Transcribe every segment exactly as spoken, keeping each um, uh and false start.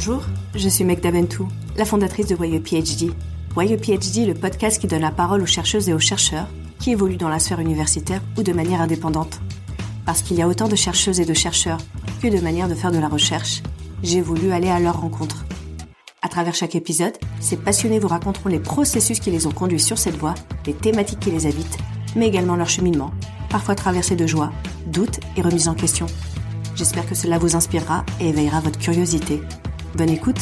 Bonjour, je suis Meg Dabentou, la fondatrice de Why a PhD. Why a PhD, le podcast qui donne la parole aux chercheuses et aux chercheurs qui évoluent dans la sphère universitaire ou de manière indépendante. Parce qu'il y a autant de chercheuses et de chercheurs que de manières de faire de la recherche, j'ai voulu aller à leur rencontre. À travers chaque épisode, ces passionnés vous raconteront les processus qui les ont conduits sur cette voie, les thématiques qui les habitent, mais également leur cheminement, parfois traversé de joie, doutes et remises en question. J'espère que cela vous inspirera et éveillera votre curiosité. Bonne écoute.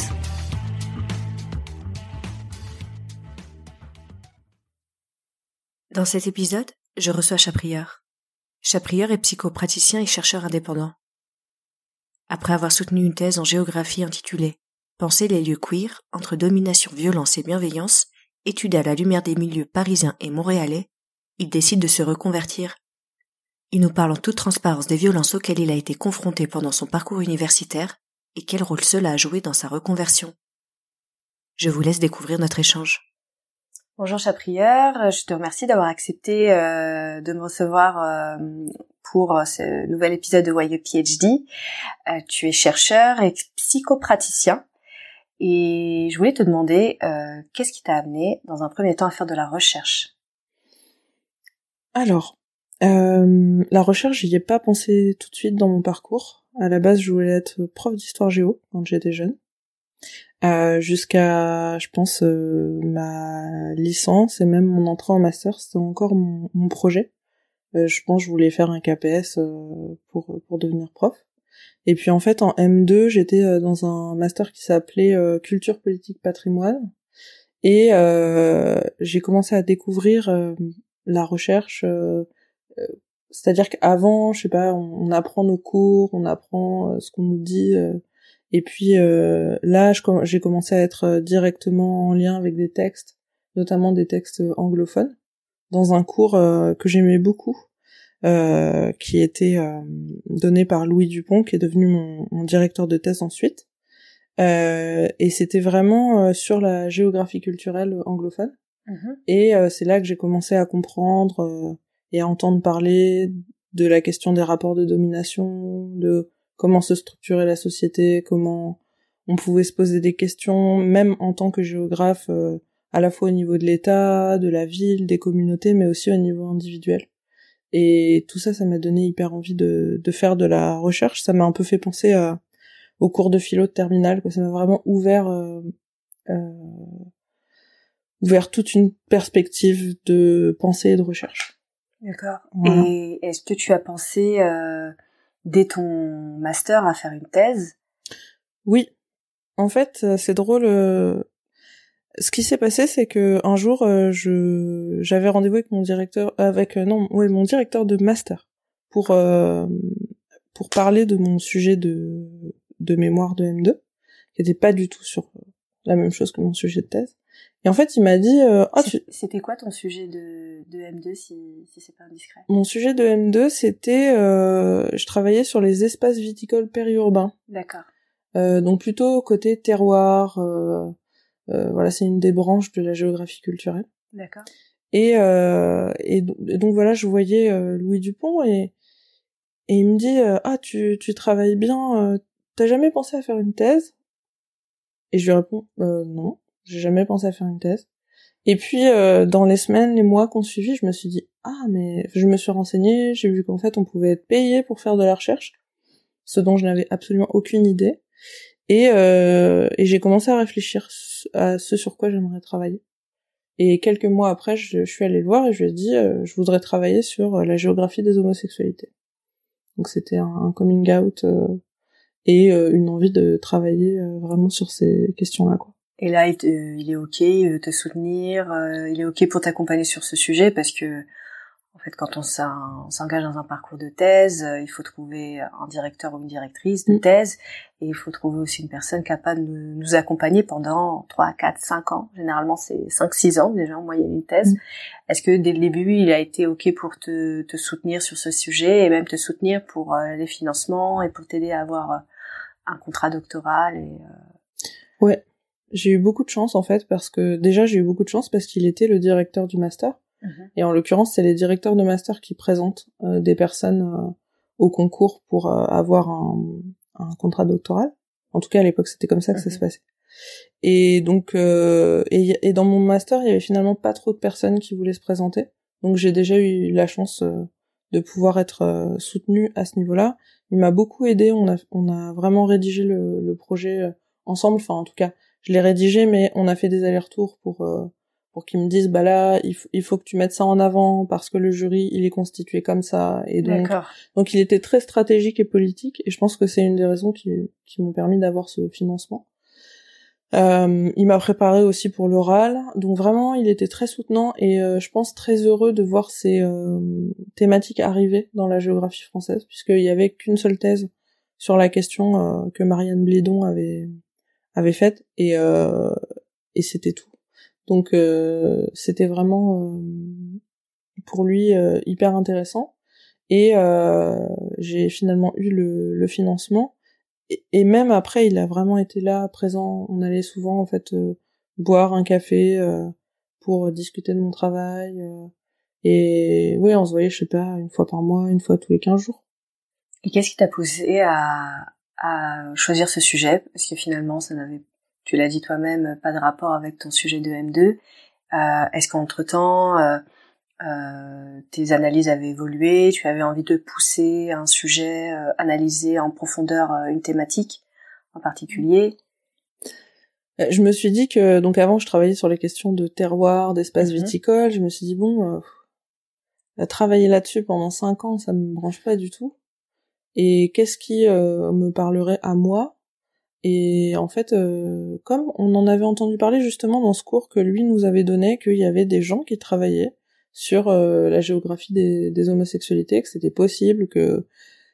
Dans cet épisode, je reçois Chap Rieur. Chap Rieur est psychopraticien et chercheur indépendant. Après avoir soutenu une thèse en géographie intitulée « Penser les lieux queer, entre domination, violence et bienveillance, étude à la lumière des milieux parisiens et montréalais », il décide de se reconvertir. Il nous parle en toute transparence des violences auxquelles il a été confronté pendant son parcours universitaire et quel rôle cela a joué dans sa reconversion. Je vous laisse découvrir notre échange. Bonjour Chap Rieur, je te remercie d'avoir accepté euh, de me recevoir euh, pour ce nouvel épisode de Why a PhD. Euh, tu es chercheur et psychopraticien et je voulais te demander euh, qu'est-ce qui t'a amené dans un premier temps à faire de la recherche ? Alors... Euh, la recherche, j'y ai pas pensé tout de suite dans mon parcours. À la base, je voulais être prof d'histoire géo quand j'étais jeune. Euh, jusqu'à, je pense, euh, ma licence et même mon entrée en master, c'était encore mon, mon projet. Euh, je pense que je voulais faire un K P S euh, pour pour devenir prof. Et puis en fait, en M deux, j'étais euh, dans un master qui s'appelait euh, Culture, Politique, Patrimoine. Et euh, j'ai commencé à découvrir euh, la recherche... Euh, c'est-à-dire qu'avant, je sais pas, on, on apprend nos cours, on apprend euh, ce qu'on nous dit, euh, et puis euh, là, je, j'ai commencé à être euh, directement en lien avec des textes, notamment des textes anglophones, dans un cours euh, que j'aimais beaucoup, euh, qui était euh, donné par Louis Dupont, qui est devenu mon, mon directeur de thèse ensuite, euh, et c'était vraiment euh, sur la géographie culturelle anglophone, mmh. et euh, c'est là que j'ai commencé à comprendre... Euh, et à entendre parler de la question des rapports de domination, de comment se structurait la société, comment on pouvait se poser des questions, même en tant que géographe, euh, à la fois au niveau de l'État, de la ville, des communautés, mais aussi au niveau individuel. Et tout ça, ça m'a donné hyper envie de, de faire de la recherche. Ça m'a un peu fait penser à, aux cours de philo de terminale, quoi. Ça m'a vraiment ouvert... Euh, euh, ouvert toute une perspective de pensée et de recherche. D'accord. Voilà. Et est-ce que tu as pensé, euh, dès ton master, à faire une thèse ? Oui. En fait, c'est drôle. Euh... Ce qui s'est passé, c'est que un jour, euh, je j'avais rendez-vous avec mon directeur, avec euh, non, ouais, mon directeur de master pour euh, pour parler de mon sujet de de mémoire de M deux, qui n'était pas du tout sur la même chose que mon sujet de thèse. Et en fait, il m'a dit... Euh, oh, tu... C'était quoi ton sujet de, de M deux, si, si c'est pas indiscret ? Mon sujet de M deux, c'était... Euh, je travaillais sur les espaces viticoles périurbains. D'accord. Euh, donc plutôt côté terroir. Euh, euh, voilà, c'est une des branches de la géographie culturelle. D'accord. Et, euh, et, et donc voilà, je voyais euh, Louis Dupont et, et il me dit euh, « Ah, tu, tu travailles bien, euh, t'as jamais pensé à faire une thèse ?» Et je lui réponds euh, « Non. ». J'ai jamais pensé à faire une thèse. Et puis, euh, dans les semaines, les mois qu'on suivit, je me suis dit, ah, mais je me suis renseignée, j'ai vu qu'en fait, on pouvait être payé pour faire de la recherche, ce dont je n'avais absolument aucune idée. Et, euh, et j'ai commencé à réfléchir à ce sur quoi j'aimerais travailler. Et quelques mois après, je, je suis allée le voir et je lui ai dit, euh, je voudrais travailler sur la géographie des homosexualités. Donc, c'était un, un coming out euh, et euh, une envie de travailler euh, vraiment sur ces questions-là, quoi. Et là, il, te, il est ok, il veut te soutenir, euh, il est ok pour t'accompagner sur ce sujet parce que, en fait, quand on s'engage dans un parcours de thèse, euh, il faut trouver un directeur ou une directrice de thèse et il faut trouver aussi une personne capable de nous accompagner pendant trois, quatre, cinq ans. Généralement, c'est cinq, six ans déjà en moyenne une thèse. Mm. Est-ce que dès le début, il a été ok pour te, te soutenir sur ce sujet et même te soutenir pour euh, les financements et pour t'aider à avoir euh, un contrat doctoral et, euh... Ouais. J'ai eu beaucoup de chance, en fait, parce que... Déjà, j'ai eu beaucoup de chance parce qu'il était le directeur du master. Mmh. Et en l'occurrence, c'est les directeurs de master qui présentent euh, des personnes euh, au concours pour euh, avoir un, un contrat doctoral. En tout cas, à l'époque, c'était comme ça que okay. ça se passait. Et donc, euh, et, et dans mon master, il y avait finalement pas trop de personnes qui voulaient se présenter. Donc, j'ai déjà eu la chance euh, de pouvoir être euh, soutenue à ce niveau-là. Il m'a beaucoup aidée. On a, on a vraiment rédigé le, le projet euh, ensemble. Enfin, en tout cas, je l'ai rédigé, mais on a fait des allers-retours pour euh, pour qu'ils me disent, bah là, il, f- il faut que tu mettes ça en avant parce que le jury, il est constitué comme ça. Et donc, D'accord. donc, il était très stratégique et politique. Et je pense que c'est une des raisons qui, qui m'ont permis d'avoir ce financement. Euh, il m'a préparé aussi pour l'oral, donc vraiment il était très soutenant et euh, je pense très heureux de voir ces euh, thématiques arriver dans la géographie française, puisqu'il y avait qu'une seule thèse sur la question euh, que Marianne Blidon avait avait faite et euh, et c'était tout. Donc euh, c'était vraiment euh, pour lui euh, hyper intéressant et euh, j'ai finalement eu le, le financement. Et même après, il a vraiment été là, présent. On allait souvent en fait euh, boire un café euh, pour discuter de mon travail. Euh, et oui, on se voyait, je sais pas, une fois par mois, une fois tous les quinze jours. Et qu'est-ce qui t'a poussé à, à choisir ce sujet ? Parce que finalement, ça n'avait, tu l'as dit toi-même, pas de rapport avec ton sujet de M deux. Euh, est-ce qu'entre-temps, euh, euh, tes analyses avaient évolué, tu avais envie de pousser un sujet, euh, analyser en profondeur euh, une thématique en particulier? Je me suis dit que, donc avant je travaillais sur les questions de terroir, d'espace mm-hmm. viticole, je me suis dit bon, euh, travailler là-dessus pendant cinq ans, ça me branche pas du tout, et qu'est-ce qui euh, me parlerait à moi? Et en fait, euh, comme on en avait entendu parler justement dans ce cours que lui nous avait donné, qu'il y avait des gens qui travaillaient sur euh, la géographie des, des homosexualités, que c'était possible, que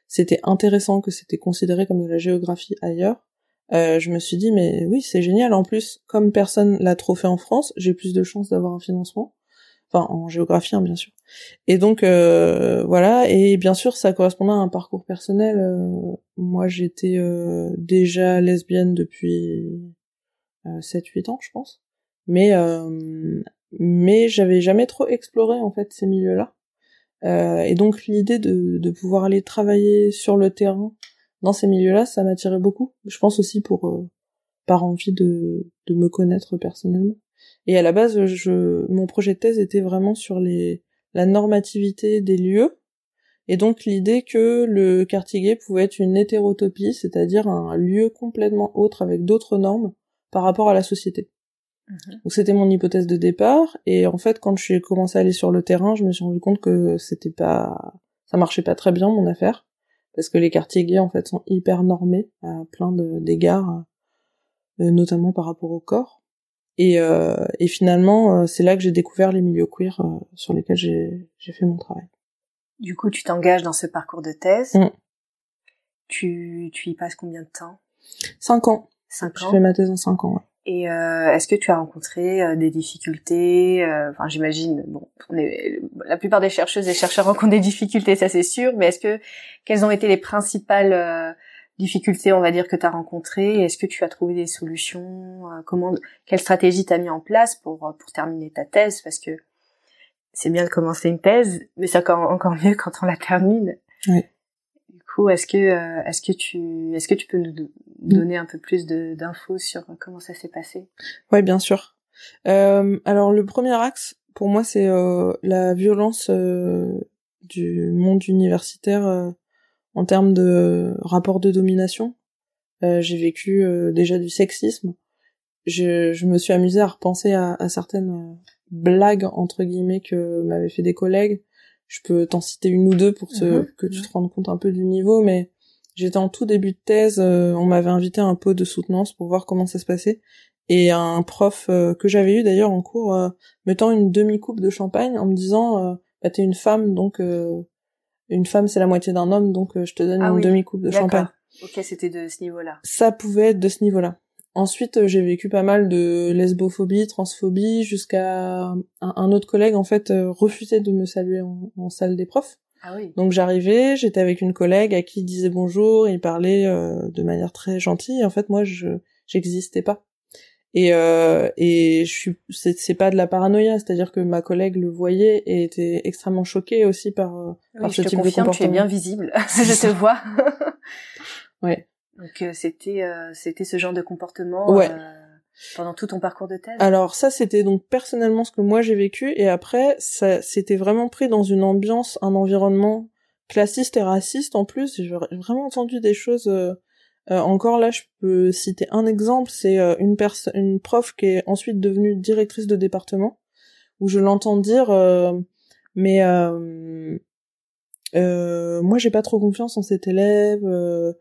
c'était intéressant, que c'était considéré comme de la géographie ailleurs, euh, je me suis dit, mais oui, c'est génial, en plus, comme personne l'a trop fait en France, j'ai plus de chances d'avoir un financement, enfin, en géographie, hein, bien sûr. Et donc, euh, voilà, et bien sûr, ça correspondait à un parcours personnel. Euh, moi, j'étais euh, déjà lesbienne depuis euh, sept huit ans, je pense, mais... Euh, mais j'avais jamais trop exploré en fait ces milieux-là, euh, et donc l'idée de, de pouvoir aller travailler sur le terrain dans ces milieux-là, ça m'attirait beaucoup. Je pense aussi pour euh, par envie de de me connaître personnellement. Et à la base, je mon projet de thèse était vraiment sur les la normativité des lieux, et donc l'idée que le quartier gay pouvait être une hétérotopie, c'est-à-dire un lieu complètement autre avec d'autres normes par rapport à la société. Donc c'était mon hypothèse de départ, et en fait quand j'ai commencé à aller sur le terrain, je me suis rendu compte que c'était pas, ça marchait pas très bien mon affaire, parce que les quartiers gays en fait sont hyper normés à plein de d'égards, notamment par rapport au corps. Et euh, et finalement c'est là que j'ai découvert les milieux queer euh, sur lesquels j'ai j'ai fait mon travail. Du coup tu t'engages dans ce parcours de thèse. Mmh. Tu tu y passes combien de temps ? Cinq ans. Cinq ans. Je fais ma thèse en cinq ans. Ouais. Et euh, est-ce que tu as rencontré euh, des difficultés ? Enfin, euh, j'imagine, bon, les, la plupart des chercheuses et chercheurs rencontrent des difficultés, ça c'est sûr, mais est-ce que quelles ont été les principales euh, difficultés, on va dire, que tu as rencontrées ? Est-ce que tu as trouvé des solutions ? euh, Comment, quelle stratégie t'as mis en place pour pour terminer ta thèse ? Parce que c'est bien de commencer une thèse, mais c'est encore encore mieux quand on la termine. Oui. Est-ce que euh, est-ce que tu est-ce que tu peux nous do- donner un peu plus de, d'infos sur comment ça s'est passé ? Ouais, bien sûr. Euh, alors le premier axe pour moi c'est euh, la violence euh, du monde universitaire euh, en termes de rapport de domination. Euh, j'ai vécu euh, déjà du sexisme. Je, je me suis amusée à repenser à, à certaines blagues entre guillemets que m'avaient fait des collègues. Je peux t'en citer une ou deux pour te, mmh. que tu te rendes compte un peu du niveau, mais j'étais en tout début de thèse, euh, on m'avait invité à un pot de soutenance pour voir comment ça se passait, et un prof euh, que j'avais eu d'ailleurs en cours, euh, me tend une demi-coupe de champagne en me disant euh, « bah t'es une femme, donc euh, une femme c'est la moitié d'un homme, donc euh, je te donne ah une oui. demi-coupe de D'accord. champagne ». Ok, c'était de ce niveau-là. Ça pouvait être de ce niveau-là. Ensuite, j'ai vécu pas mal de lesbophobie, transphobie, jusqu'à un, un autre collègue, en fait, euh, refusait de me saluer en, en salle des profs. Ah oui. Donc j'arrivais, j'étais avec une collègue à qui il disait bonjour, et il parlait euh, de manière très gentille, et en fait, moi, je j'existais pas. Et euh, et je suis, c'est, c'est pas de la paranoïa, c'est-à-dire que ma collègue le voyait et était extrêmement choquée aussi par, oui, par ce type de comportement. Je te confirme, tu es bien visible, je te vois. Ouais. Donc euh, c'était euh, c'était ce genre de comportement ouais. euh, pendant tout ton parcours de thèse. Alors ça c'était donc personnellement ce que moi j'ai vécu, et après ça c'était vraiment pris dans une ambiance, un environnement classiste et raciste en plus. J'ai vraiment entendu des choses. Euh, euh, encore là je peux citer un exemple, c'est euh, une personne, une prof qui est ensuite devenue directrice de département, où je l'entends dire euh, mais euh, euh, moi j'ai pas trop confiance en cet élève. Euh,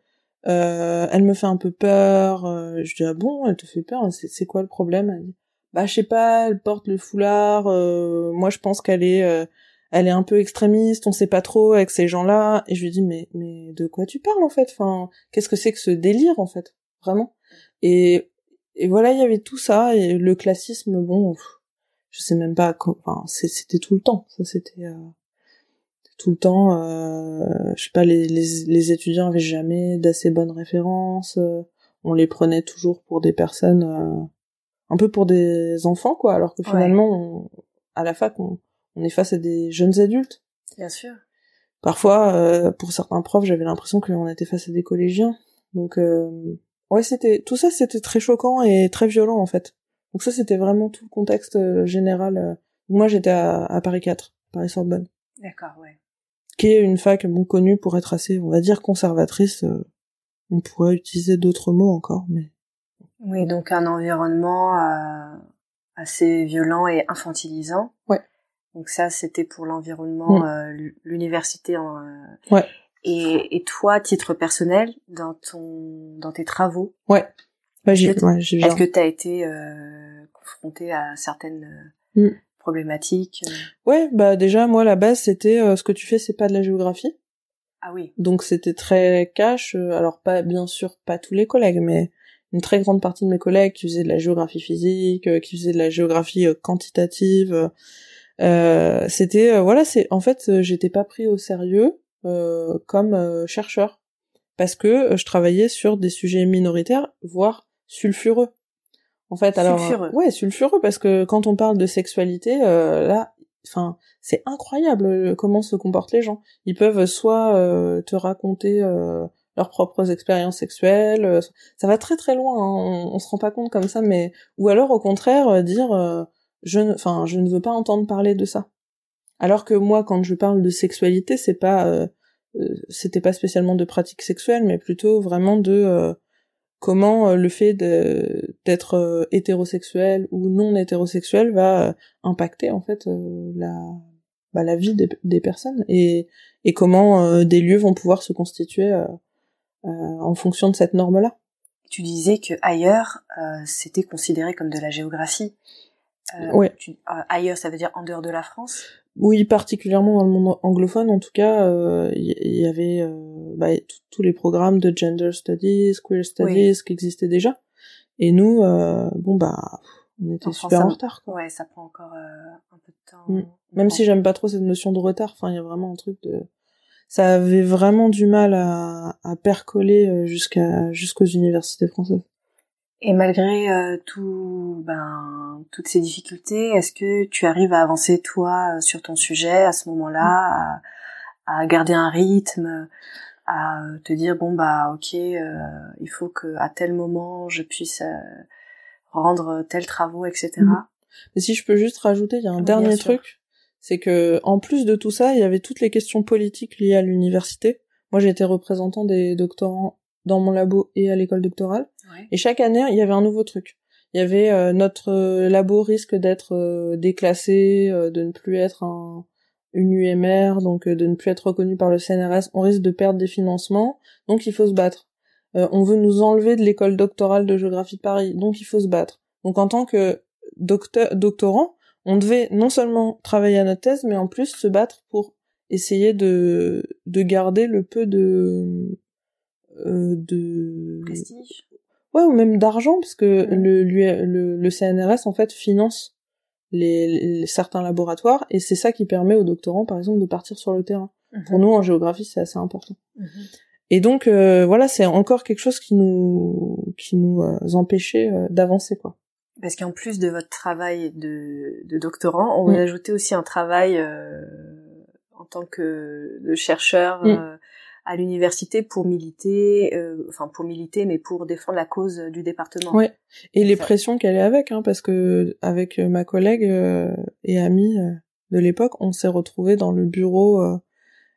Euh, elle me fait un peu peur. Euh, je dis ah bon, elle te fait peur, c'est, c'est quoi le problème? Elle dit bah je sais pas, elle porte le foulard. Euh, moi je pense qu'elle est, euh, elle est un peu extrémiste. On sait pas trop avec ces gens-là. Et je lui dis mais mais de quoi tu parles en fait? Enfin qu'est-ce que c'est que ce délire en fait vraiment? Et et voilà, il y avait tout ça et le classisme. Bon, pff, je sais même pas. Enfin c'était tout le temps. Ça c'était. Euh... tout le temps, euh, je sais pas, les, les, les étudiants avaient jamais d'assez bonnes références, euh, on les prenait toujours pour des personnes, euh, un peu pour des enfants, quoi, alors que finalement, ouais. on, à la fac, on, on est face à des jeunes adultes. Bien sûr. Parfois, euh, pour certains profs, j'avais l'impression qu'on était face à des collégiens, donc euh, ouais, c'était, tout ça, c'était très choquant et très violent, en fait. Donc ça, c'était vraiment tout le contexte euh, général. Euh, moi, j'étais à, à Paris quatre, Paris Sorbonne. D'accord, ouais. Qui est une fac bon connue pour être assez, on va dire, conservatrice. Euh, on pourrait utiliser d'autres mots encore, mais... Oui, donc un environnement euh, assez violent et infantilisant. Ouais. Donc ça, c'était pour l'environnement, mmh. euh, l'université. En, euh, ouais. Et, et toi, à titre personnel, dans ton, dans tes travaux. Ouais. Bah, j'y, ouais, j'y viens. Est-ce que t'as été euh, confrontée à certaines... Mmh. problématique. Ouais, bah déjà moi la base c'était euh, ce que tu fais c'est pas de la géographie. Ah oui. Donc c'était très cash, euh, alors pas bien sûr pas tous les collègues mais une très grande partie de mes collègues qui faisaient de la géographie physique, euh, qui faisaient de la géographie euh, quantitative, euh, c'était euh, voilà, c'est en fait euh, j'étais pas pris au sérieux euh, comme euh, chercheur parce que euh, je travaillais sur des sujets minoritaires voire sulfureux. En fait, alors sulfureux. ouais, sulfureux parce que quand on parle de sexualité, euh, là, enfin, c'est incroyable comment se comportent les gens. Ils peuvent soit euh, te raconter euh, leurs propres expériences sexuelles, euh, ça va très très loin, hein, on, on se rend pas compte comme ça, mais ou alors au contraire euh, dire, euh, je, enfin, je ne veux pas entendre parler de ça. Alors que moi, quand je parle de sexualité, c'est pas, euh, euh, c'était pas spécialement de pratiques sexuelles, mais plutôt vraiment de euh, comment le fait de, d'être hétérosexuel ou non hétérosexuel va impacter en fait la, bah, la vie des, des personnes et, et comment euh, des lieux vont pouvoir se constituer euh, euh, en fonction de cette norme-là. Tu disais que ailleurs euh, c'était considéré comme de la géographie. Euh, oui. Tu, euh, ailleurs, ça veut dire en dehors de la France? Oui, particulièrement dans le monde anglophone, en tout cas, il euh, y, y avait euh, bah, tous les programmes de gender studies, queer studies oui. qui existaient déjà. Et nous, euh, bon bah, on était en super France, en retard. Quoi. Ouais, ça prend encore euh, un peu de temps. Mmh. Même si j'aime pas trop cette notion de retard, enfin, il y a vraiment un truc de, ça avait vraiment du mal à, à percoler jusqu'à jusqu'aux universités françaises. Et malgré euh, tout, ben, toutes ces difficultés, est-ce que tu arrives à avancer, toi, sur ton sujet à ce moment-là, à, à garder un rythme, à te dire, bon, bah, ok, euh, il faut qu'à tel moment, je puisse euh, rendre tels travaux, et cetera. Mais si je peux juste rajouter, il y a un oui, dernier truc, c'est que en plus de tout ça, il y avait toutes les questions politiques liées à l'université. Moi, j'ai été représentant des doctorants dans mon labo et à l'école doctorale. Ouais. Et chaque année, il y avait un nouveau truc. Il y avait euh, notre euh, labo risque d'être euh, déclassé, euh, de ne plus être un, une U M R, donc euh, de ne plus être reconnu par le C N R S. On risque de perdre des financements, donc il faut se battre. Euh, on veut nous enlever de l'école doctorale de géographie de Paris, donc il faut se battre. Donc en tant que docteur, doctorant, on devait non seulement travailler à notre thèse, mais en plus se battre pour essayer de, de garder le peu de... Euh, de prestige, ouais, ou même d'argent parce que mmh. le, le le C N R S en fait finance les, les certains laboratoires et c'est ça qui permet aux doctorants par exemple de partir sur le terrain. Mmh. Pour nous en géographie c'est assez important. Mmh. Et donc euh, voilà, c'est encore quelque chose qui nous qui nous euh, empêchait euh, d'avancer quoi. Parce qu'en plus de votre travail de de doctorant, on mmh. vous ajoutait aussi un travail euh, en tant que de chercheur. Mmh. Euh, à l'université pour militer, euh, enfin pour militer, mais pour défendre la cause du département. Oui, et les ça. pressions qu'elle est avec, hein, parce que avec ma collègue euh, et amie de l'époque, on s'est retrouvés dans le bureau euh,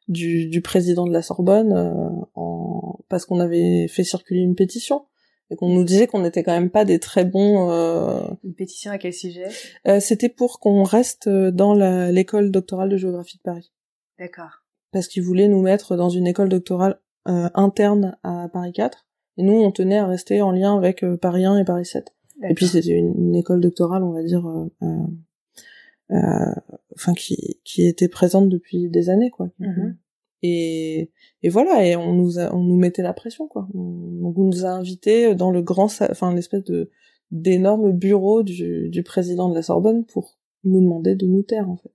du, du président de la Sorbonne euh, en... parce qu'on avait fait circuler une pétition. Et qu'on nous disait qu'on n'était quand même pas des très bons... Euh... Une pétition à quel sujet ? euh, C'était pour qu'on reste dans la, l'école doctorale de géographie de Paris. D'accord. Parce qu'ils voulaient nous mettre dans une école doctorale euh, interne à Paris quatre. Et nous, on tenait à rester en lien avec euh, Paris un et Paris sept. D'accord. Et puis c'était une, une école doctorale, on va dire... Euh, euh, euh, enfin, qui, qui était présente depuis des années, quoi. Mm-hmm. Et, et voilà, et on nous a, on nous mettait la pression, quoi. On, on nous a invités dans le grand, enfin l'espèce de d'énorme bureau du, du président de la Sorbonne pour nous demander de nous taire, en fait,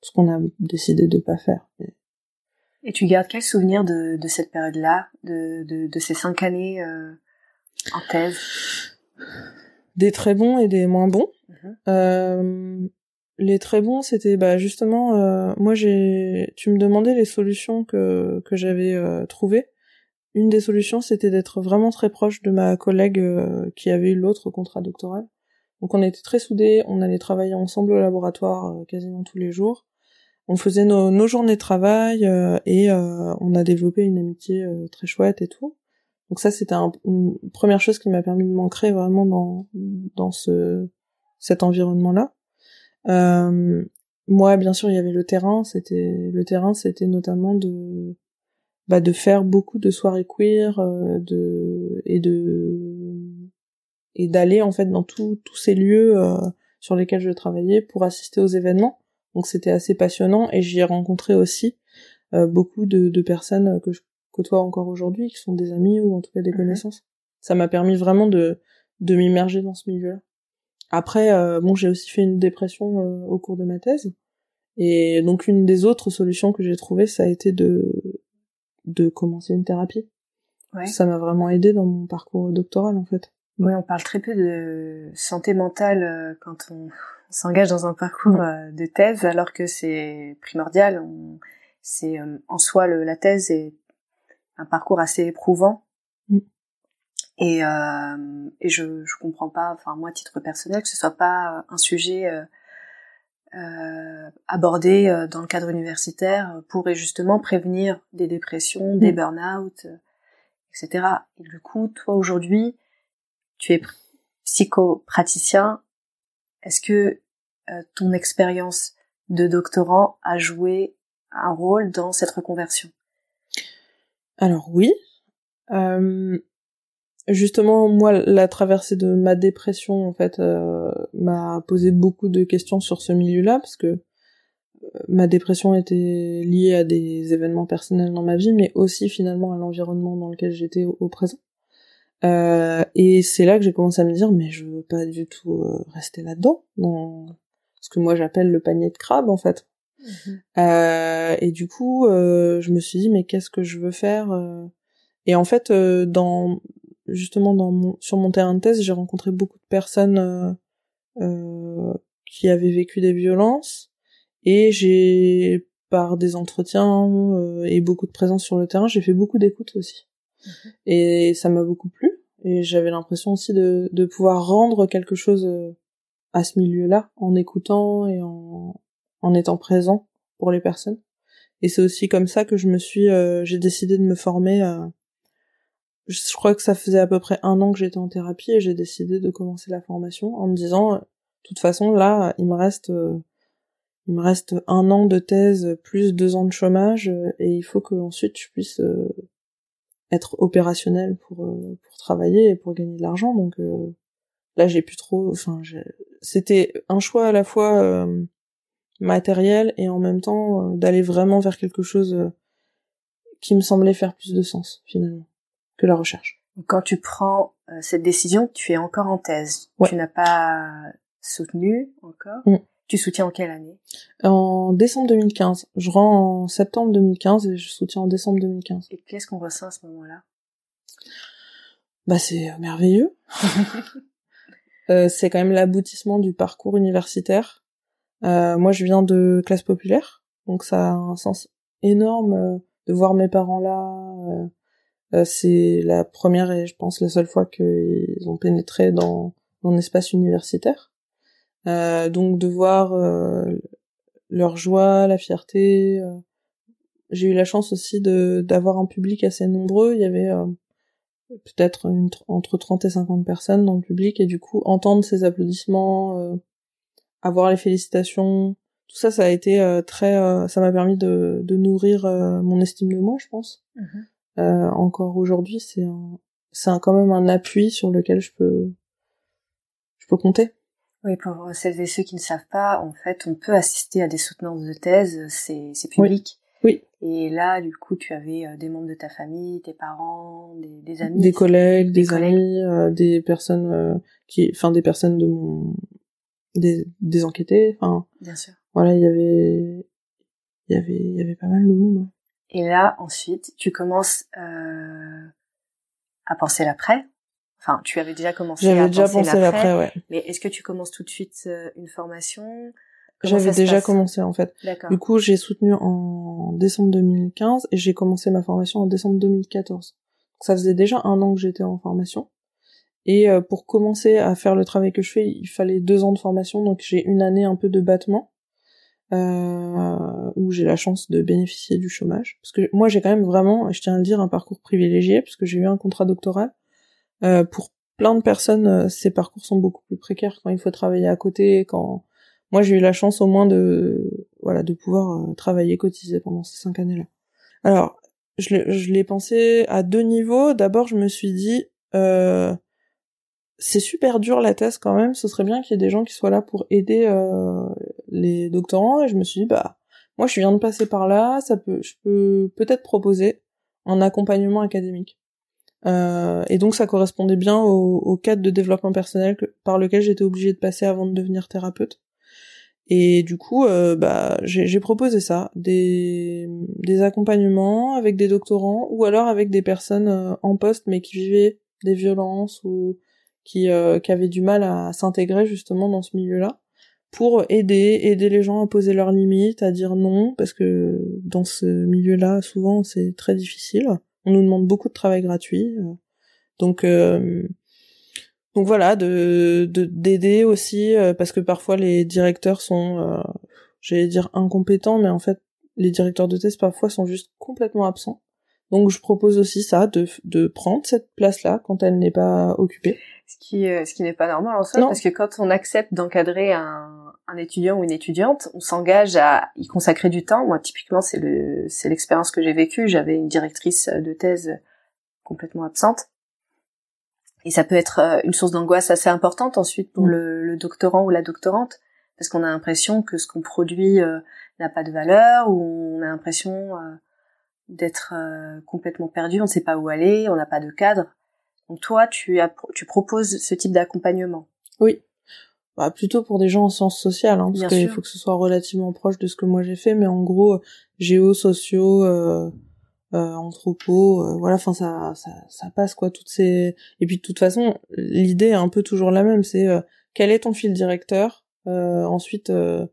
ce qu'on a décidé de pas faire. Mais... Et tu gardes quel souvenir de, de cette période-là, de, de, de ces cinq années euh, en thèse ? Des très bons et des moins bons. Mmh. Euh... Les très bons, c'était bah justement, euh, moi j'ai, tu me demandais les solutions que que j'avais euh, trouvées. Une des solutions, c'était d'être vraiment très proche de ma collègue euh, qui avait eu l'autre contrat doctoral. Donc on était très soudés, on allait travailler ensemble au laboratoire euh, quasiment tous les jours. On faisait nos, nos journées de travail euh, et euh, on a développé une amitié euh, très chouette et tout. Donc ça, c'était un, une première chose qui m'a permis de m'ancrer vraiment dans dans ce cet environnement-là. Euh, moi, bien sûr, il y avait le terrain. C'était le terrain, c'était notamment de bah de faire beaucoup de soirées queer, euh, de et de et d'aller en fait dans tous tous ces lieux euh, sur lesquels je travaillais pour assister aux événements. Donc c'était assez passionnant et j'y ai rencontré aussi euh, beaucoup de, de personnes que je côtoie encore aujourd'hui, qui sont des amis ou en tout cas des mmh. connaissances. Ça m'a permis vraiment de de m'immerger dans ce milieu-là. Après, euh, bon, j'ai aussi fait une dépression euh, au cours de ma thèse, et donc une des autres solutions que j'ai trouvées, ça a été de de commencer une thérapie. Ouais. Ça m'a vraiment aidée dans mon parcours doctoral, en fait. Oui, on parle très peu de santé mentale euh, quand on, on s'engage dans un parcours euh, de thèse, alors que c'est primordial. On, c'est euh, en soi le, la thèse est un parcours assez éprouvant. Mm. Et, euh, et je, je comprends pas, enfin moi à titre personnel, que ce soit pas un sujet euh, euh, abordé euh, dans le cadre universitaire pour justement prévenir des dépressions, mmh. des burn-out, euh, et cetera. Et du coup, toi aujourd'hui, tu es psychopraticien. Est-ce que euh, ton expérience de doctorant a joué un rôle dans cette reconversion ? Alors oui. Euh... Justement, moi, la traversée de ma dépression, en fait, euh, m'a posé beaucoup de questions sur ce milieu-là, parce que ma dépression était liée à des événements personnels dans ma vie, mais aussi finalement à l'environnement dans lequel j'étais au, au présent. Euh, et c'est là que j'ai commencé à me dire, mais je veux pas du tout euh, rester là-dedans, dans ce que moi j'appelle le panier de crabe, en fait. Mm-hmm. Euh, et du coup, euh, je me suis dit, mais qu'est-ce que je veux faire ? Et en fait, euh, dans... justement dans mon, sur mon terrain de thèse, j'ai rencontré beaucoup de personnes euh, euh, qui avaient vécu des violences, et j'ai, par des entretiens euh, et beaucoup de présence sur le terrain, j'ai fait beaucoup d'écoute aussi. Mmh. Et ça m'a beaucoup plu, et j'avais l'impression aussi de, de pouvoir rendre quelque chose à ce milieu-là, en écoutant et en, en étant présent pour les personnes. Et c'est aussi comme ça que je me suis, euh, j'ai décidé de me former à... Je crois que ça faisait à peu près un an que j'étais en thérapie, et j'ai décidé de commencer la formation en me disant, de toute façon, là, il me reste, euh, il me reste un an de thèse plus deux ans de chômage, et il faut que ensuite je puisse euh, être opérationnelle pour euh, pour travailler et pour gagner de l'argent. Donc euh, là, j'ai plus trop. Enfin, j'ai... c'était un choix à la fois euh, matériel et en même temps euh, d'aller vraiment vers quelque chose euh, qui me semblait faire plus de sens finalement. Que la recherche. Quand tu prends euh, cette décision, tu es encore en thèse. Ouais. Tu n'as pas soutenu encore. Mm. Tu soutiens en quelle année ? En décembre deux mille quinze. Je rends en septembre deux mille quinze et je soutiens en décembre deux mille quinze. Et qu'est-ce qu'on ressent à ce moment-là ? Bah, c'est euh, merveilleux. euh, c'est quand même l'aboutissement du parcours universitaire. Euh, moi, je viens de classe populaire, donc ça a un sens énorme. Euh, de voir mes parents là. Euh, c'est la première et je pense la seule fois qu'ils ont pénétré dans mon espace universitaire. Euh, donc de voir euh, leur joie, la fierté. Euh, j'ai eu la chance aussi de d'avoir un public assez nombreux. Il y avait euh, peut-être une, entre trente et cinquante personnes dans le public, et du coup entendre ces applaudissements, euh, avoir les félicitations, tout ça, ça a été euh, très, euh, ça m'a permis de, de nourrir euh, mon estime de moi, je pense. Mm-hmm. Euh, encore aujourd'hui, c'est un, c'est un, quand même un appui sur lequel je peux, je peux compter. Oui, pour celles et ceux qui ne savent pas, en fait, on peut assister à des soutenances de thèse, c'est, c'est public. Oui. Oui. Et là, du coup, tu avais euh, des membres de ta famille, tes parents, des, des amis, des collègues, des, des collègues. amis, euh, des personnes euh, qui, enfin, des personnes de mon, des, des enquêtés, enfin. Bien sûr. Voilà, il y avait, il y avait, il y avait pas mal de monde. Hein. Et là, ensuite, tu commences euh, à penser l'après. Enfin, tu avais déjà commencé J'avais à déjà penser pensé l'après. l'après ouais. Mais est-ce que tu commences tout de suite euh, une formation ? Comment J'avais déjà commencé, en fait. D'accord. Du coup, j'ai soutenu en décembre deux mille quinze et j'ai commencé ma formation en décembre deux mille quatorze. Donc, ça faisait déjà un an que j'étais en formation. Et euh, pour commencer à faire le travail que je fais, il fallait deux ans de formation. Donc, j'ai une année un peu de battement. Euh, où j'ai la chance de bénéficier du chômage, parce que moi j'ai quand même vraiment, je tiens à le dire, un parcours privilégié, parce que j'ai eu un contrat doctoral. Euh, pour plein de personnes, ces parcours sont beaucoup plus précaires quand il faut travailler à côté. Quand moi j'ai eu la chance au moins de, voilà, de pouvoir travailler, cotiser pendant ces cinq années-là. Alors je l'ai, je l'ai pensé à deux niveaux. D'abord je me suis dit, euh, c'est super dur la thèse quand même, ce serait bien qu'il y ait des gens qui soient là pour aider euh, les doctorants, et je me suis dit, bah, moi je viens de passer par là, ça peut, je peux peut-être proposer un accompagnement académique. Euh, et donc ça correspondait bien au, au cadre de développement personnel que, par lequel j'étais obligée de passer avant de devenir thérapeute. Et du coup, euh, bah, j'ai, j'ai proposé ça, des, des accompagnements avec des doctorants, ou alors avec des personnes euh, en poste, mais qui vivaient des violences, ou qui, euh, qui avaient du mal à s'intégrer justement dans ce milieu-là, pour aider, aider les gens à poser leurs limites, à dire non, parce que dans ce milieu-là, souvent, c'est très difficile. On nous demande beaucoup de travail gratuit. Donc, euh, donc voilà, de, de, d'aider aussi, parce que parfois les directeurs sont, euh, j'allais dire incompétents, mais en fait, les directeurs de thèse parfois sont juste complètement absents. Donc je propose aussi ça, de, de prendre cette place-là quand elle n'est pas occupée. Ce qui, euh, ce qui n'est pas normal en soi, non. Parce que quand on accepte d'encadrer un, un étudiant ou une étudiante, on s'engage à y consacrer du temps. Moi, typiquement, c'est le, c'est l'expérience que j'ai vécue. J'avais une directrice de thèse complètement absente. Et ça peut être euh, une source d'angoisse assez importante ensuite pour mmh. le, le doctorant ou la doctorante, parce qu'on a l'impression que ce qu'on produit euh, n'a pas de valeur, ou on a l'impression euh, d'être euh, complètement perdu, on ne sait pas où aller, on n'a pas de cadre. Donc toi, tu, as, tu proposes ce type d'accompagnement. Oui, bah, plutôt pour des gens en sciences sociales, hein, parce qu'il faut que ce soit relativement proche de ce que moi j'ai fait, mais en gros, géo, sociaux, euh, euh, anthropo, euh, voilà, enfin ça, ça, ça passe quoi, toutes ces... Et puis de toute façon, l'idée est un peu toujours la même, c'est euh, quel est ton fil directeur, euh, ensuite... Euh,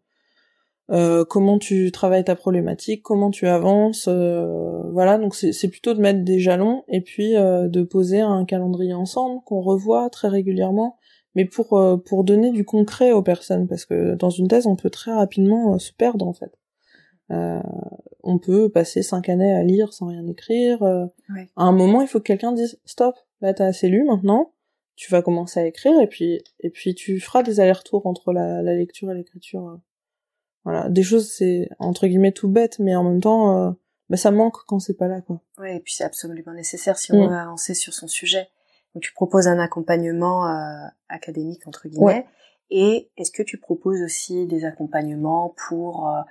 Euh, comment tu travailles ta problématique, comment tu avances, euh, voilà, donc c'est, c'est plutôt de mettre des jalons, et puis euh, de poser un calendrier ensemble, qu'on revoit très régulièrement, mais pour euh, pour donner du concret aux personnes, parce que dans une thèse, on peut très rapidement euh, se perdre, en fait. Euh, on peut passer cinq années à lire sans rien écrire, euh, ouais. À un moment, il faut que quelqu'un dise « Stop, là t'as assez lu maintenant, tu vas commencer à écrire, et puis et puis tu feras des allers-retours entre la, la lecture et l'écriture. Euh. » Voilà, des choses, c'est entre guillemets tout bête, mais en même temps, euh, bah, ça manque quand c'est pas là, quoi. Ouais, et puis c'est absolument nécessaire si on mmh. veut avancer sur son sujet. Donc tu proposes un accompagnement euh, académique, entre guillemets, ouais. Et est-ce que tu proposes aussi des accompagnements pour euh,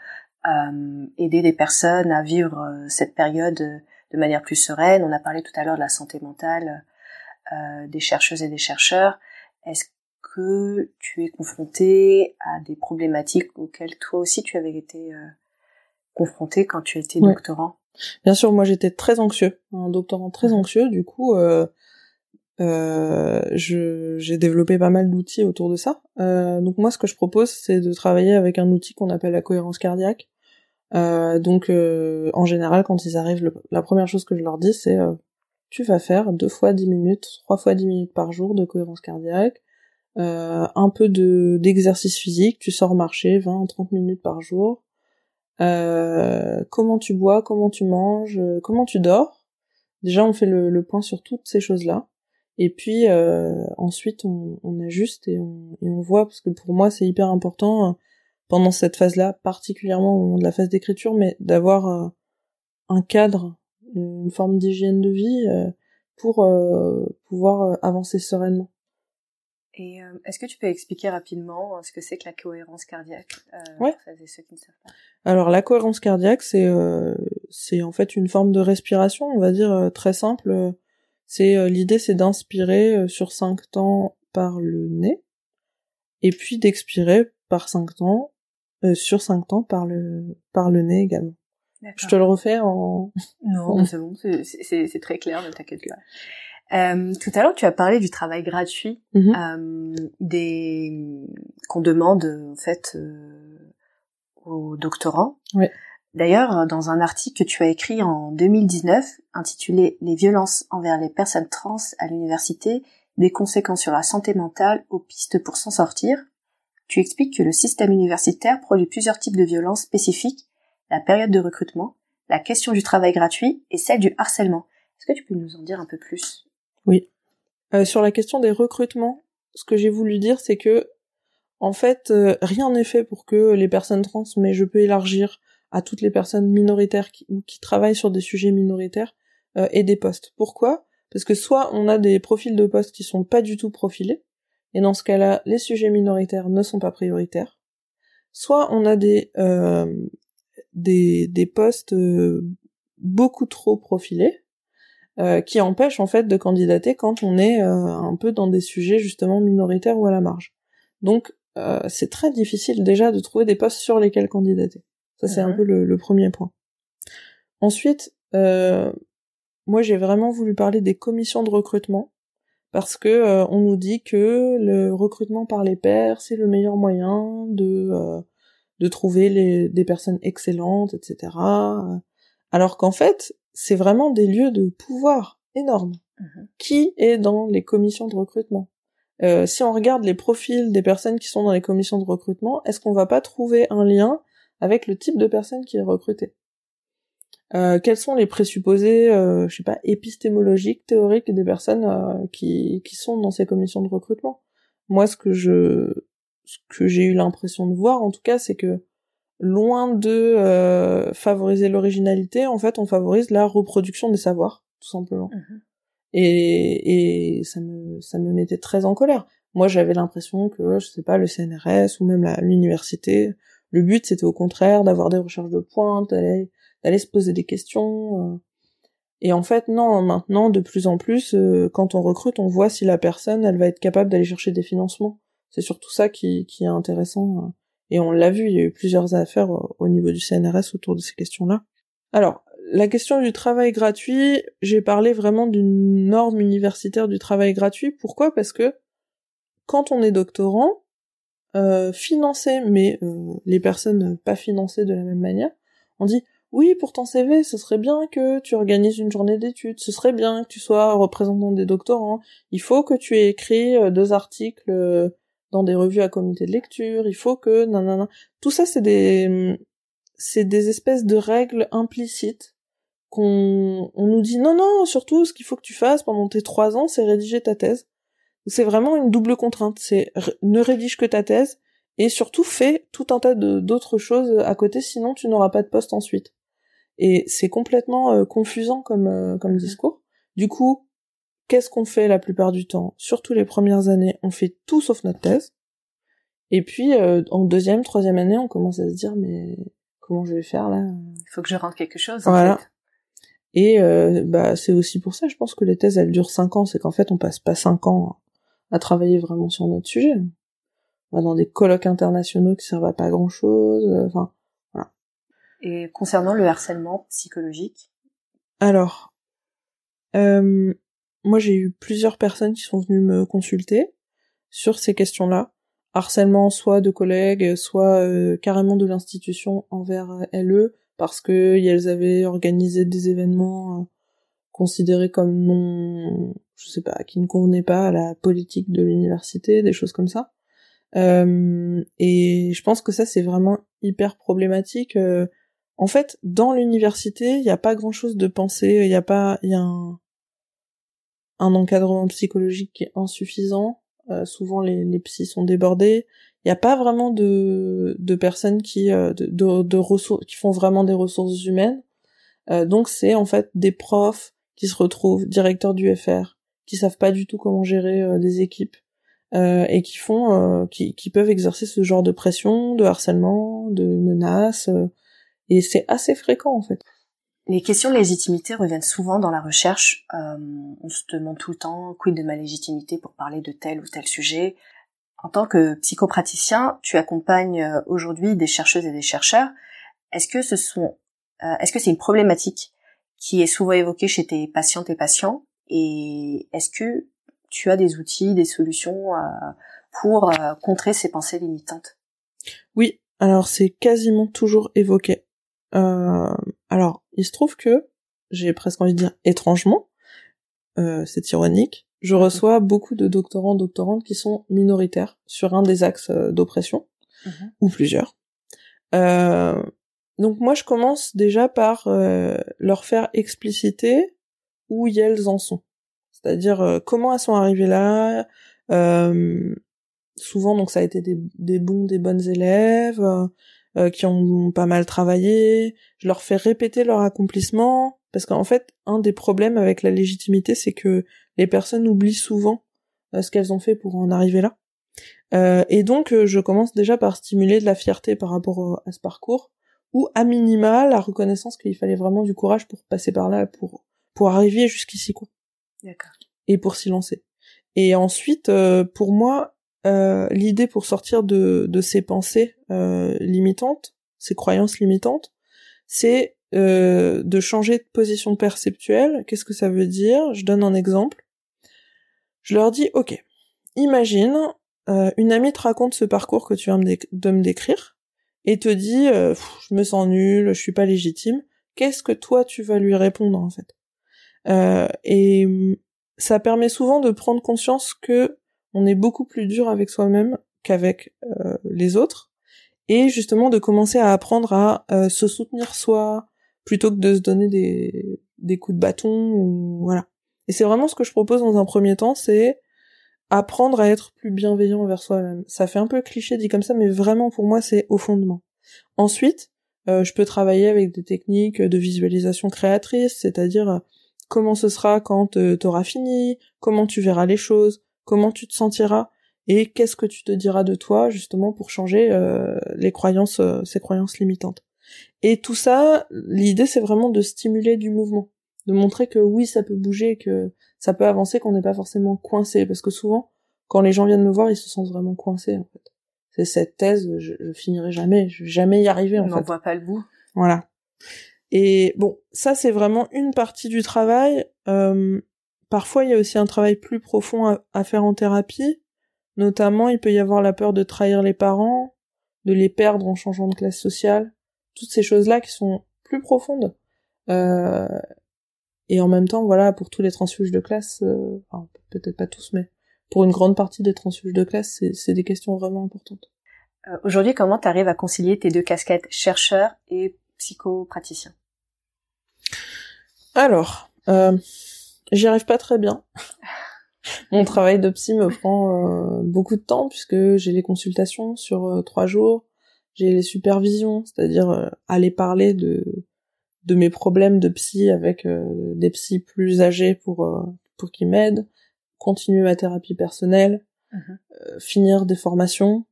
euh, aider des personnes à vivre euh, cette période euh, de manière plus sereine ? On a parlé tout à l'heure de la santé mentale euh, des chercheuses et des chercheurs. Est-ce que tu es confrontée à des problématiques auxquelles toi aussi tu avais été euh, confrontée quand tu étais ouais. doctorant ? Bien sûr, moi j'étais très anxieux, un doctorant très anxieux, du coup euh, euh, je, j'ai développé pas mal d'outils autour de ça. Euh, donc moi ce que je propose, c'est de travailler avec un outil qu'on appelle la cohérence cardiaque, Euh, donc euh, en général, quand ils arrivent, le, la première chose que je leur dis, c'est euh, tu vas faire deux fois dix minutes, trois fois dix minutes par jour de cohérence cardiaque, euh, un peu de d'exercice physique, tu sors marcher vingt à trente minutes par jour, euh, comment tu bois, comment tu manges, comment tu dors. Déjà, on fait le, le point sur toutes ces choses-là. Et puis euh, ensuite on, on ajuste et on, et on voit, parce que pour moi c'est hyper important euh, pendant cette phase-là, particulièrement au moment de la phase d'écriture, mais d'avoir euh, un cadre, une forme d'hygiène de vie euh, pour euh, pouvoir euh, avancer sereinement. Et euh, est-ce que tu peux expliquer rapidement hein, ce que c'est que la cohérence cardiaque euh, ouais. Pour celles et ceux qui ne savent pas. Alors la cohérence cardiaque, c'est euh, c'est en fait une forme de respiration, on va dire euh, très simple. Euh, C'est, euh, l'idée, c'est d'inspirer euh, sur cinq temps par le nez, et puis d'expirer par cinq temps, euh, sur cinq temps par le, par le nez également. D'accord. Je te le refais en... Non, c'est bon, c'est, c'est, c'est très clair, ne t'inquiète pas. Euh, tout à l'heure, tu as parlé du travail gratuit, mm-hmm. euh, des, qu'on demande, en fait, euh, aux doctorants. Oui. D'ailleurs, dans un article que tu as écrit en deux mille dix-neuf, intitulé « Les violences envers les personnes trans à l'université, des conséquences sur la santé mentale aux pistes pour s'en sortir », tu expliques que le système universitaire produit plusieurs types de violences spécifiques, la période de recrutement, la question du travail gratuit et celle du harcèlement. Est-ce que tu peux nous en dire un peu plus ? Oui. Euh, sur la question des recrutements, ce que j'ai voulu dire, c'est que, en fait, euh, rien n'est fait pour que les personnes trans, mais je peux élargir à toutes les personnes minoritaires qui, ou qui travaillent sur des sujets minoritaires, euh, et des postes. Pourquoi ? Parce que soit on a des profils de postes qui sont pas du tout profilés, et dans ce cas-là, les sujets minoritaires ne sont pas prioritaires, soit on a des euh, des, des postes euh, beaucoup trop profilés, euh, qui empêchent en fait de candidater quand on est euh, un peu dans des sujets justement minoritaires ou à la marge. Donc euh, c'est très difficile déjà de trouver des postes sur lesquels candidater. Ça, c'est un peu le, le premier point. Ensuite, euh, moi, j'ai vraiment voulu parler des commissions de recrutement, parce que euh, on nous dit que le recrutement par les pairs, c'est le meilleur moyen de euh, de trouver les, des personnes excellentes, et cetera. Alors qu'en fait, c'est vraiment des lieux de pouvoir énormes. Mm-hmm. Qui est dans les commissions de recrutement ? Euh, si on regarde les profils des personnes qui sont dans les commissions de recrutement, est-ce qu'on va pas trouver un lien avec le type de personne qui est recrutée. Euh, quels sont les présupposés, euh, je sais pas, épistémologiques, théoriques des personnes euh, qui qui sont dans ces commissions de recrutement ? Moi, ce que je ce que j'ai eu l'impression de voir, en tout cas, c'est que loin de euh, favoriser l'originalité, en fait, on favorise la reproduction des savoirs, tout simplement. Mmh. Et et ça me ça me mettait très en colère. Moi, j'avais l'impression que, je sais pas, le C N R S ou même la, l'université. Le but, c'était au contraire d'avoir des recherches de pointe, d'aller, d'aller se poser des questions. Euh. Et en fait, non, maintenant, de plus en plus, euh, quand on recrute, on voit si la personne, elle va être capable d'aller chercher des financements. C'est surtout ça qui, qui est intéressant. Euh. Et on l'a vu, il y a eu plusieurs affaires euh, au niveau du C N R S autour de ces questions-là. Alors, la question du travail gratuit, j'ai parlé vraiment d'une norme universitaire du travail gratuit. Pourquoi ? Parce que quand on est doctorant, Euh, financés, mais euh, les personnes pas financées de la même manière, on dit « Oui, pour ton C V, ce serait bien que tu organises une journée d'études, ce serait bien que tu sois représentant des doctorants, il faut que tu aies écrit euh, deux articles euh, dans des revues à comité de lecture, il faut que... » nanana. Tout ça, c'est des c'est des espèces de règles implicites qu'on on nous dit « Non, non, surtout, ce qu'il faut que tu fasses pendant tes trois ans, c'est rédiger ta thèse. » C'est vraiment une double contrainte, c'est ne rédige que ta thèse, et surtout fais tout un tas de, d'autres choses à côté, sinon tu n'auras pas de poste ensuite. Et c'est complètement euh, confusant comme, euh, comme discours. Du coup, qu'est-ce qu'on fait la plupart du temps ? Surtout les premières années, on fait tout sauf notre thèse, et puis euh, en deuxième, troisième année, on commence à se dire, mais comment je vais faire là ? Il faut que je rende quelque chose, en voilà. fait. Et euh, bah, c'est aussi pour ça, je pense que les thèses, elles durent cinq ans, c'est qu'en fait, on passe pas cinq ans à travailler vraiment sur notre sujet. On va dans des colloques internationaux qui servent à pas grand-chose, enfin, euh, voilà. Et concernant le harcèlement psychologique ? Alors, euh, moi j'ai eu plusieurs personnes qui sont venues me consulter sur ces questions-là. Harcèlement soit de collègues, soit euh, carrément de l'institution envers L E, parce que elles avaient organisé des événements considérés comme non, je sais pas, qui ne convenaient pas à la politique de l'université, des choses comme ça. Euh, et je pense que ça, c'est vraiment hyper problématique. Euh, en fait, dans l'université, il n'y a pas grand-chose de pensé, il y a pas, il y a un, un encadrement psychologique qui est insuffisant. Euh, souvent, les, les psys sont débordés. Il n'y a pas vraiment de, de personnes qui, euh, de, de, de ressources, qui font vraiment des ressources humaines. Euh, donc, c'est en fait des profs qui se retrouvent directeurs du F R, qui savent pas du tout comment gérer euh, des équipes. Euh, et qui font, euh, qui, qui peuvent exercer ce genre de pression, de harcèlement, de menaces, euh, et c'est assez fréquent en fait. Les questions de légitimité reviennent souvent dans la recherche. Euh, on se demande tout le temps quid de ma légitimité pour parler de tel ou tel sujet. En tant que psychopraticien, tu accompagnes aujourd'hui des chercheuses et des chercheurs. Est-ce que ce sont, euh, est-ce que c'est une problématique qui est souvent évoquée chez tes patientes et patients, et est-ce que tu as des outils, des solutions euh, pour euh, contrer ces pensées limitantes? Oui, alors c'est quasiment toujours évoqué. Euh, alors, il se trouve que, j'ai presque envie de dire étrangement, euh, c'est ironique, je reçois mmh. beaucoup de doctorants, doctorantes qui sont minoritaires sur un des axes d'oppression, mmh. ou plusieurs. Euh, donc moi, je commence déjà par euh, leur faire expliciter où elles en sont. C'est-à-dire euh, comment elles sont arrivées là, euh, souvent donc ça a été des, des bons, des bonnes élèves euh, qui ont pas mal travaillé. Je leur fais répéter leur accomplissement parce qu'en fait un des problèmes avec la légitimité c'est que les personnes oublient souvent euh, ce qu'elles ont fait pour en arriver là. Euh, et donc euh, je commence déjà par stimuler de la fierté par rapport à ce parcours ou à minima la reconnaissance qu'il fallait vraiment du courage pour passer par là, pour pour arriver jusqu'ici quoi. D'accord. Et pour s'y lancer. Et ensuite, euh, pour moi, euh, l'idée pour sortir de, de ces pensées euh, limitantes, ces croyances limitantes, c'est euh, de changer de position perceptuelle. Qu'est-ce que ça veut dire? Je donne un exemple. Je leur dis, ok, imagine, euh, une amie te raconte ce parcours que tu viens de me décrire, et te dit, euh, pff, je me sens nulle, je suis pas légitime. Qu'est-ce que toi, tu vas lui répondre, en fait? Euh, et ça permet souvent de prendre conscience que on est beaucoup plus dur avec soi-même qu'avec euh, les autres, et justement de commencer à apprendre à euh, se soutenir soi plutôt que de se donner des des coups de bâton ou voilà. Et c'est vraiment ce que je propose dans un premier temps, c'est apprendre à être plus bienveillant envers soi-même. Ça fait un peu cliché dit comme ça, mais vraiment pour moi c'est au fondement. Ensuite, euh, je peux travailler avec des techniques de visualisation créatrice, c'est-à-dire comment ce sera quand t'auras fini, comment tu verras les choses, comment tu te sentiras, et qu'est-ce que tu te diras de toi, justement, pour changer euh, les croyances, euh, ces croyances limitantes. Et tout ça, l'idée, c'est vraiment de stimuler du mouvement, de montrer que oui, ça peut bouger, que ça peut avancer, qu'on n'est pas forcément coincé, parce que souvent, quand les gens viennent me voir, ils se sentent vraiment coincés, en fait. C'est cette thèse, je, je finirai jamais, je vais jamais y arriver, en fait. On n'en voit pas le bout. Voilà. Et bon, ça c'est vraiment une partie du travail. Euh, parfois, il y a aussi un travail plus profond à, à faire en thérapie. Notamment, il peut y avoir la peur de trahir les parents, de les perdre en changeant de classe sociale. Toutes ces choses-là qui sont plus profondes. Euh, et en même temps, voilà, pour tous les transfuges de classe, euh, enfin, peut-être pas tous, mais pour une grande partie des transfuges de classe, c'est, c'est des questions vraiment importantes. Euh, aujourd'hui, comment t'arrives à concilier tes deux casquettes, chercheur et psychopraticien? Alors, euh, j'y arrive pas très bien. Mon travail de psy me prend euh, beaucoup de temps puisque j'ai les consultations sur euh, trois jours, j'ai les supervisions, c'est-à-dire euh, aller parler de de mes problèmes de psy avec euh, des psys plus âgés pour euh, pour qu'ils m'aident, continuer ma thérapie personnelle, mm-hmm. euh, finir des formations,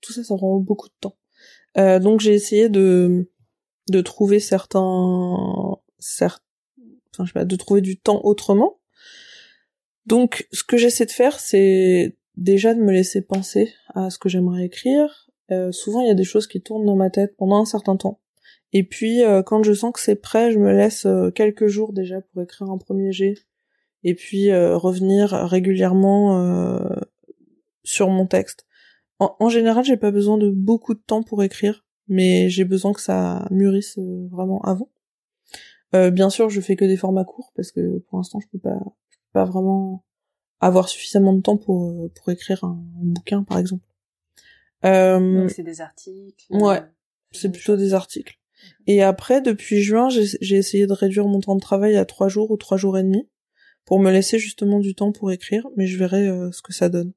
tout ça, ça prend beaucoup de temps. Euh, donc j'ai essayé de de trouver certains certains Enfin, je sais pas, de trouver du temps autrement. Donc, ce que j'essaie de faire, c'est déjà de me laisser penser à ce que j'aimerais écrire. Euh, souvent, il y a des choses qui tournent dans ma tête pendant un certain temps. Et puis, euh, quand je sens que c'est prêt, je me laisse euh, quelques jours déjà pour écrire un premier jet. Et puis, euh, revenir régulièrement euh, sur mon texte. En, en général, j'ai pas besoin de beaucoup de temps pour écrire. mais j'ai besoin que ça mûrisse vraiment avant. Euh, bien sûr, je fais que des formats courts parce que pour l'instant, je peux pas, je peux pas vraiment avoir suffisamment de temps pour pour écrire un, un bouquin, par exemple. Euh, Donc c'est des articles. Ouais, c'est plutôt des articles. Et après, depuis juin, j'ai, j'ai essayé de réduire mon temps de travail à trois jours ou trois jours et demi pour me laisser justement du temps pour écrire, mais je verrai euh, ce que ça donne.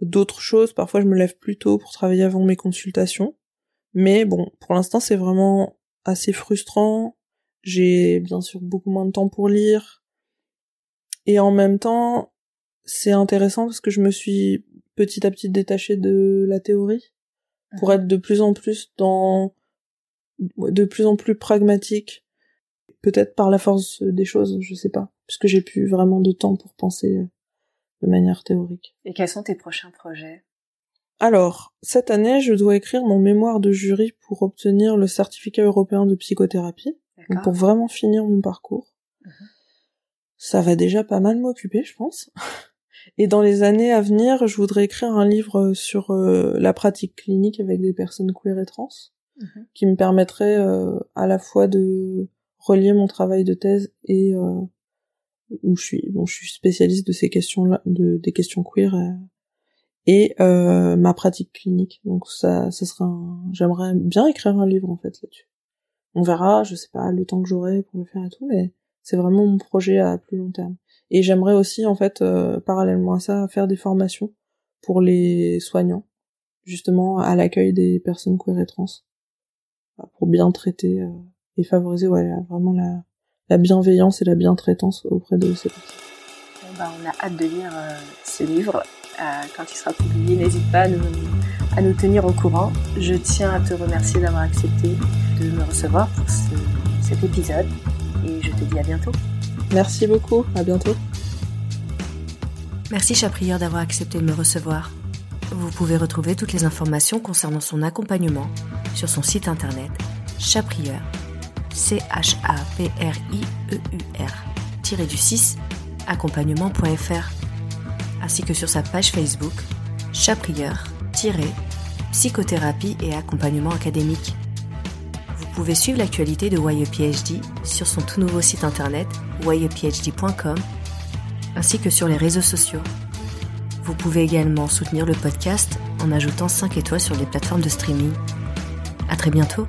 D'autres choses, parfois je me lève plus tôt pour travailler avant mes consultations, mais bon, pour l'instant c'est vraiment assez frustrant. J'ai bien sûr beaucoup moins de temps pour lire, et en même temps c'est intéressant parce que je me suis petit à petit détachée de la théorie pour être de plus en plus dans de plus en plus pragmatique, peut-être par la force des choses, je sais pas, puisque j'ai plus vraiment de temps pour penser de manière théorique. Et quels sont tes prochains projets ? Alors, cette année, je dois écrire mon mémoire de jury pour obtenir le certificat européen de psychothérapie, donc pour vraiment finir mon parcours. Uh-huh. Ça va déjà pas mal m'occuper, je pense. Et dans les années à venir, je voudrais écrire un livre sur euh, la pratique clinique avec des personnes queer et trans, uh-huh. qui me permettrait euh, à la fois de relier mon travail de thèse et... Euh, où je suis, bon, je suis spécialiste de ces questions-là, de, des questions queer, euh, et euh, ma pratique clinique. Donc ça, ça sera un... J'aimerais bien écrire un livre, en fait, là-dessus. On verra, je sais pas, le temps que j'aurai pour le faire et tout, mais c'est vraiment mon projet à plus long terme. Et j'aimerais aussi, en fait, euh, parallèlement à ça, faire des formations pour les soignants, justement à l'accueil des personnes queer et trans, pour bien traiter euh, et favoriser ouais, vraiment la... la bienveillance et la bientraitance auprès de ces personnes. Bah, on a hâte de lire euh, ce livre. Euh, quand il sera publié, n'hésite pas à nous, à nous tenir au courant. Je tiens à te remercier d'avoir accepté de me recevoir pour ce, cet épisode et je te dis à bientôt. Merci beaucoup, à bientôt. Merci Chap Rieur d'avoir accepté de me recevoir. Vous pouvez retrouver toutes les informations concernant son accompagnement sur son site internet chaprieur. C H A P R I E U R, accompagnement point F R, ainsi que sur sa page Facebook, Chap Rieur, psychothérapie et accompagnement académique. Vous pouvez suivre l'actualité de Why a PhD sur son tout nouveau site internet, why a p h d point com, ainsi que sur les réseaux sociaux. Vous pouvez également soutenir le podcast en ajoutant cinq étoiles sur les plateformes de streaming. À très bientôt.